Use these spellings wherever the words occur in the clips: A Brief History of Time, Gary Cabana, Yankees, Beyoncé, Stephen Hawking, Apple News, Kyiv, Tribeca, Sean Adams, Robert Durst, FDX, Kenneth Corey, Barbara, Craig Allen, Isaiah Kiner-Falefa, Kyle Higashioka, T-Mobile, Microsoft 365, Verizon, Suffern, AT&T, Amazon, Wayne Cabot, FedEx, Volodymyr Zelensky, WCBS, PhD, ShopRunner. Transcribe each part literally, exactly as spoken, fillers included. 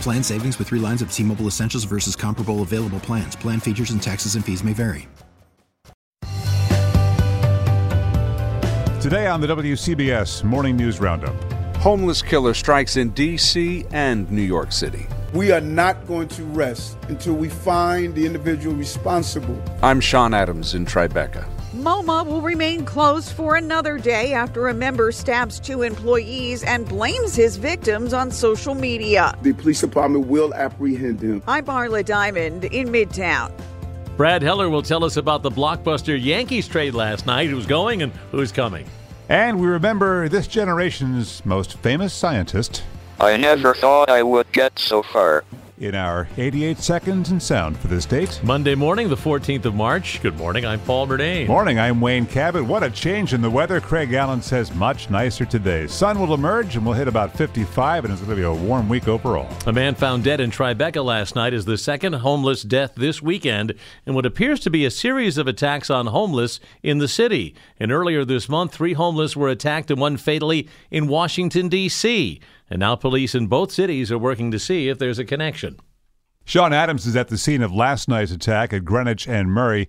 Plan savings with three lines of T-Mobile Essentials versus comparable available plans. Plan features and taxes and fees may vary. Today on the W C B S Morning News Roundup. Homeless killer strikes in D C and New York City. We are not going to rest until we find the individual responsible. I'm Sean Adams in Tribeca. MoMA will remain closed for another day after a member stabs two employees and blames his victims on social media. The police department will apprehend him. I'm Marla Diamond in Midtown. Brad Heller will tell us about the blockbuster Yankees trade last night, who's going and who's coming. And we remember this generation's most famous scientist. I never thought I would get so far. In our eighty-eight seconds in sound for this date. Monday morning, the fourteenth of March. Good morning, I'm Paul Burdane. Morning, I'm Wayne Cabot. What a change in the weather. Craig Allen says much nicer today. Sun will emerge and we'll hit about fifty-five, and it's going to be a warm week overall. A man found dead in Tribeca last night is the second homeless death this weekend in what appears to be a series of attacks on homeless in the city. And earlier this month, three homeless were attacked and one fatally in Washington, D C, and now police in both cities are working to see if there's a connection. Sean Adams is at the scene of last night's attack at Greenwich and Murray.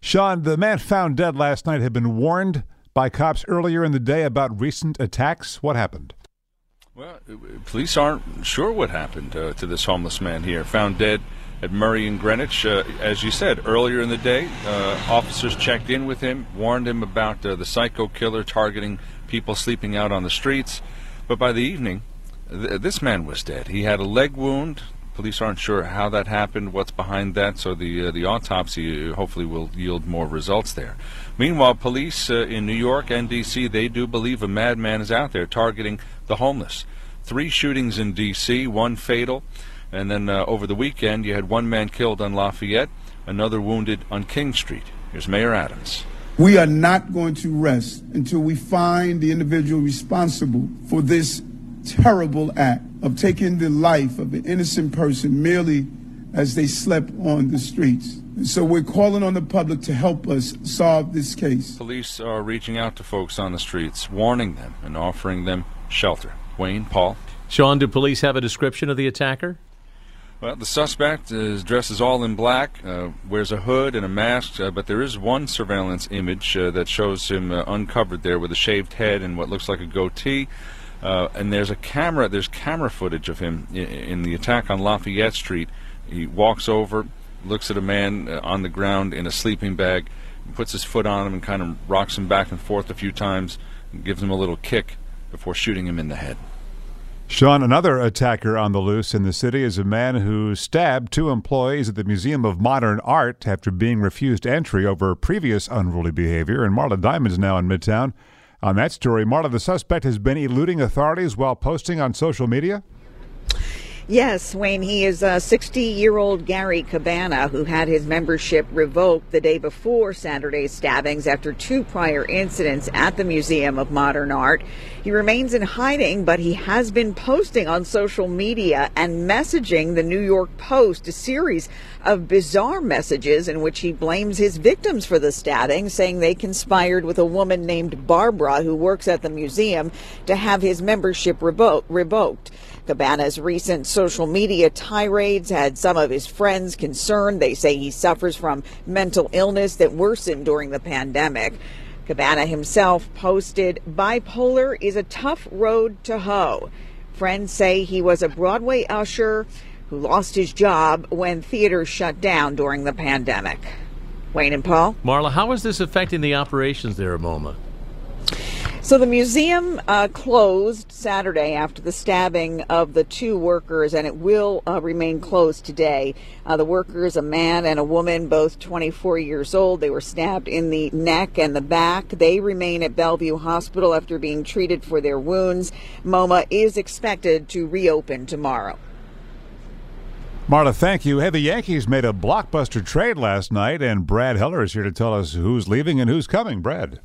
Sean, the man found dead last night had been warned by cops earlier in the day about recent attacks. What happened? Well, police aren't sure what happened uh, to this homeless man here, found dead at Murray and Greenwich. Uh, as you said, earlier in the day, uh, officers checked in with him, warned him about uh, the psycho killer targeting people sleeping out on the streets. But by the evening, this man was dead. He had a leg wound. Police aren't sure how that happened, what's behind that, so the uh, the autopsy hopefully will yield more results there. Meanwhile, police uh, in New York and D C, they do believe a madman is out there targeting the homeless. Three shootings in D C, one fatal, and then uh, over the weekend you had one man killed on Lafayette, another wounded on King Street. Here's Mayor Adams. We are not going to rest until we find the individual responsible for this terrible act of taking the life of an innocent person merely as they slept on the streets. So we're calling on the public to help us solve this case. Police are reaching out to folks on the streets, warning them and offering them shelter. Wayne, Paul. Sean, do police have a description of the attacker? Well, the suspect is dresses all in black, uh, wears a hood and a mask, uh, but there is one surveillance image uh, that shows him uh, uncovered there with a shaved head and what looks like a goatee. Uh, and there's a camera, there's camera footage of him in, in the attack on Lafayette Street. He walks over, looks at a man uh, on the ground in a sleeping bag, puts his foot on him and kind of rocks him back and forth a few times, and gives him a little kick before shooting him in the head. Sean, another attacker on the loose in the city is a man who stabbed two employees at the Museum of Modern Art after being refused entry over previous unruly behavior. And Marla Diamond's now in Midtown. On that story, Marla, the suspect has been eluding authorities while posting on social media? Yes, Wayne. He is a sixty-year-old Gary Cabana who had his membership revoked the day before Saturday's stabbings after two prior incidents at the Museum of Modern Art. He remains in hiding, but he has been posting on social media and messaging the New York Post a series of bizarre messages in which he blames his victims for the stabbing, saying they conspired with a woman named Barbara, who works at the museum, to have his membership revo- revoked. Cabana's recent social media tirades had some of his friends concerned. They say he suffers from mental illness that worsened during the pandemic. Cabana himself posted, "Bipolar is a tough road to hoe. Friends say he was a Broadway usher who lost his job when theaters shut down during the pandemic. Wayne and Paul. Marla, how is this affecting the operations there at MoMA? So the museum uh, closed Saturday after the stabbing of the two workers, and it will uh, remain closed today. Uh, the workers, a man and a woman, both twenty-four years old, they were stabbed in the neck and the back. They remain at Bellevue Hospital after being treated for their wounds. MoMA is expected to reopen tomorrow. Marla, thank you. Hey, the Yankees made a blockbuster trade last night, and Brad Heller is here to tell us who's leaving and who's coming. Brad.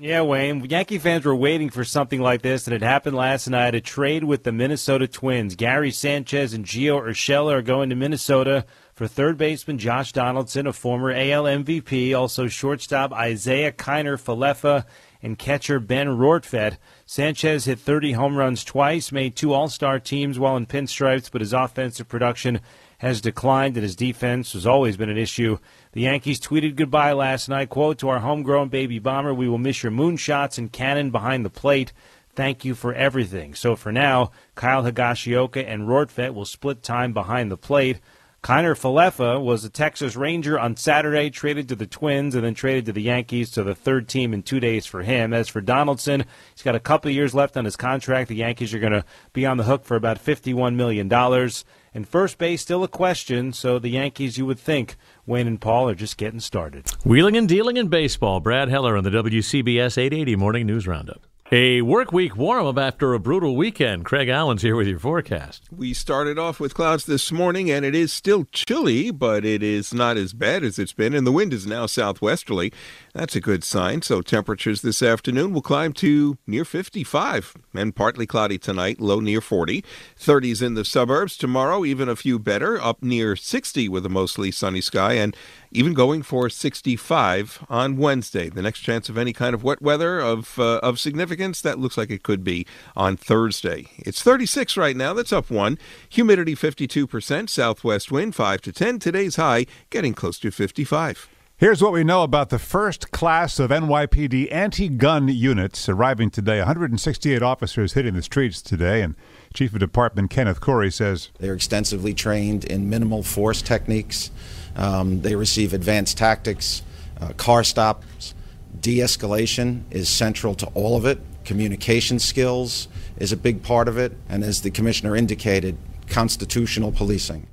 Yeah, Wayne. Yankee fans were waiting for something like this, and it happened last night. A trade with the Minnesota Twins. Gary Sanchez and Gio Urshela are going to Minnesota for third baseman Josh Donaldson, a former A L M V P, also shortstop Isaiah Kiner-Falefa, and catcher Ben Rortvedt. Sanchez hit thirty home runs twice, made two all-star teams while in pinstripes, but his offensive production has declined, and his defense has always been an issue. The Yankees tweeted goodbye last night, quote, "To our homegrown baby bomber, we will miss your moonshots and cannon behind the plate. Thank you for everything." So for now, Kyle Higashioka and Rortvedt will split time behind the plate. Kiner-Falefa was a Texas Ranger on Saturday, traded to the Twins, and then traded to the Yankees, to the third team in two days for him. As for Donaldson, he's got a couple of years left on his contract. The Yankees are going to be on the hook for about fifty-one million dollars. And first base, still a question, so the Yankees, you would think, Wayne and Paul, are just getting started. Wheeling and dealing in baseball. Brad Heller on the W C B S eight eighty Morning News Roundup. A work week warm-up after a brutal weekend. Craig Allen's here with your forecast. We started off with clouds this morning, and it is still chilly, but it is not as bad as it's been, and the wind is now southwesterly. That's a good sign, so temperatures this afternoon will climb to near fifty-five, and partly cloudy tonight, low near forty. thirties in the suburbs tomorrow, even a few better, up near sixty with a mostly sunny sky, and even going for sixty-five on Wednesday. The next chance of any kind of wet weather of uh, of significance, that looks like it could be on Thursday. It's thirty-six right now. That's up one. Humidity fifty-two percent. Southwest wind five to ten. Today's high getting close to fifty-five. Here's what we know about the first class of N Y P D anti-gun units arriving today. one hundred sixty-eight officers hitting the streets today, and Chief of Department Kenneth Corey says they're extensively trained in minimal force techniques. Um, they receive advanced tactics, uh, car stops. De-escalation is central to all of it. Communication skills is a big part of it. And as the commissioner indicated, constitutional policing.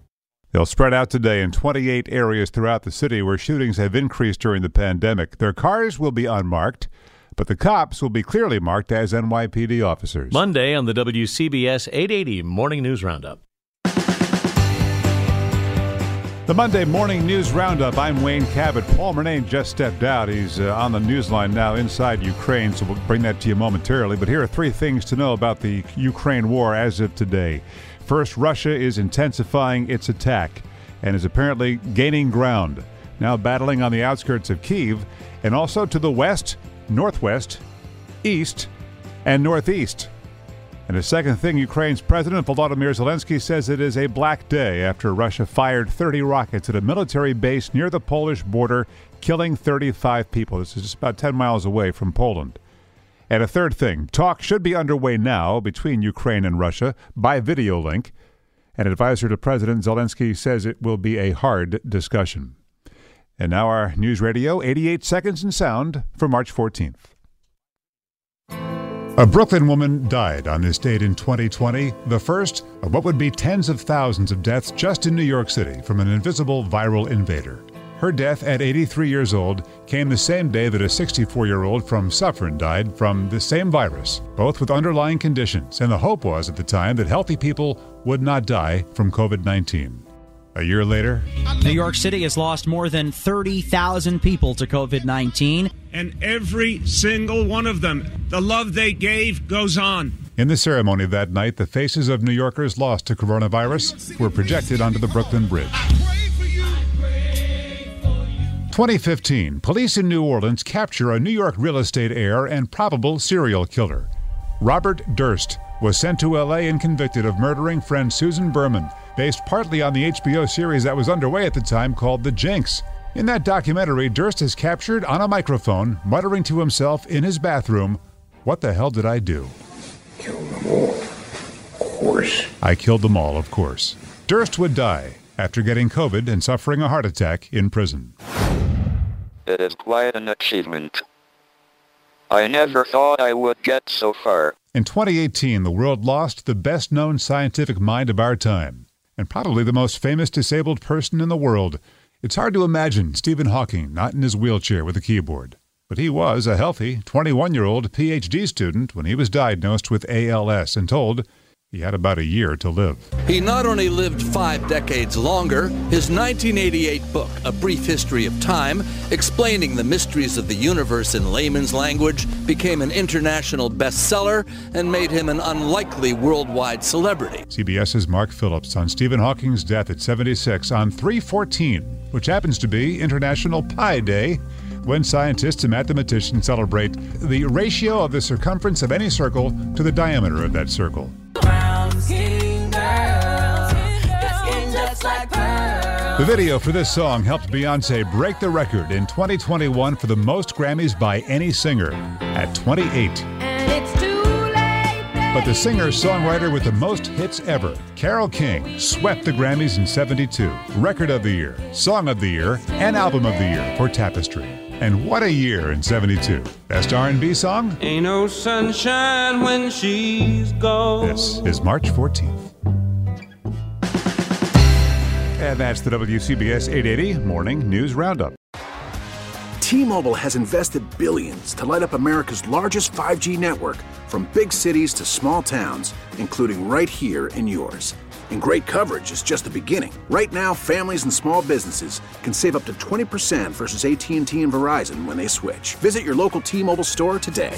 They'll spread out today in twenty-eight areas throughout the city where shootings have increased during the pandemic. Their cars will be unmarked, but the cops will be clearly marked as N Y P D officers. Monday on the W C B S eight eighty Morning News Roundup. The Monday Morning News Roundup. I'm Wayne Cabot. Paul Murnane just stepped out. He's uh, on the newsline now inside Ukraine, so we'll bring that to you momentarily. But here are three things to know about the Ukraine war as of today. First, Russia is intensifying its attack and is apparently gaining ground, now battling on the outskirts of Kyiv and also to the west, northwest, east, and northeast. And a second thing, Ukraine's President Volodymyr Zelensky says it is a black day after Russia fired thirty rockets at a military base near the Polish border, killing thirty-five people. This is just about ten miles away from Poland. And a third thing, talk should be underway now between Ukraine and Russia by video link. An advisor to President Zelensky says it will be a hard discussion. And now our news radio, eighty-eight seconds in sound for March fourteenth. A Brooklyn woman died on this date in twenty twenty, the first of what would be tens of thousands of deaths just in New York City from an invisible viral invader. Her death at eighty-three years old came the same day that a sixty-four-year-old from Suffern died from the same virus, both with underlying conditions, and the hope was at the time that healthy people would not die from COVID nineteen. A year later, New York City has lost more than thirty thousand people to COVID nineteen. And every single one of them, the love they gave goes on. In the ceremony that night, the faces of New Yorkers lost to coronavirus were projected onto the Brooklyn Bridge. twenty fifteen, police in New Orleans capture a New York real estate heir and probable serial killer. Robert Durst was sent to L A and convicted of murdering friend Susan Berman, based partly on the H B O series that was underway at the time called The Jinx. In that documentary, Durst is captured on a microphone, muttering to himself in his bathroom, "What the hell did I do?" Kill them all. course. I killed them all, of course. Durst would die after getting COVID and suffering a heart attack in prison. It is quite an achievement. I never thought I would get so far. In twenty eighteen, the world lost the best-known scientific mind of our time, and probably the most famous disabled person in the world. It's hard to imagine Stephen Hawking not in his wheelchair with a keyboard. But he was a healthy twenty-one-year-old P H D student when he was diagnosed with A L S and told he had about a year to live. He not only lived five decades longer, his nineteen eighty-eight book, A Brief History of Time, explaining the mysteries of the universe in layman's language, became an international bestseller and made him an unlikely worldwide celebrity. C B S's Mark Phillips on Stephen Hawking's death at seventy-six on three fourteen, which happens to be International Pi Day, when scientists and mathematicians celebrate the ratio of the circumference of any circle to the diameter of that circle. The video for this song helped Beyoncé break the record in twenty twenty-one for the most Grammys by any singer, at twenty-eight. But the singer-songwriter with the most hits ever, Carole King, swept the Grammys in seventy-two. Record of the Year, Song of the Year, and Album of the Year for Tapestry. And what a year in seventy-two. Best R and B song? Ain't no sunshine when she's gone. This is March fourteenth. And that's the W C B S eight eighty Morning News Roundup. T-Mobile has invested billions to light up America's largest five G network, from big cities to small towns, including right here in yours. And great coverage is just the beginning. Right now, families and small businesses can save up to twenty percent versus A T and T and Verizon when they switch. Visit your local T-Mobile store today.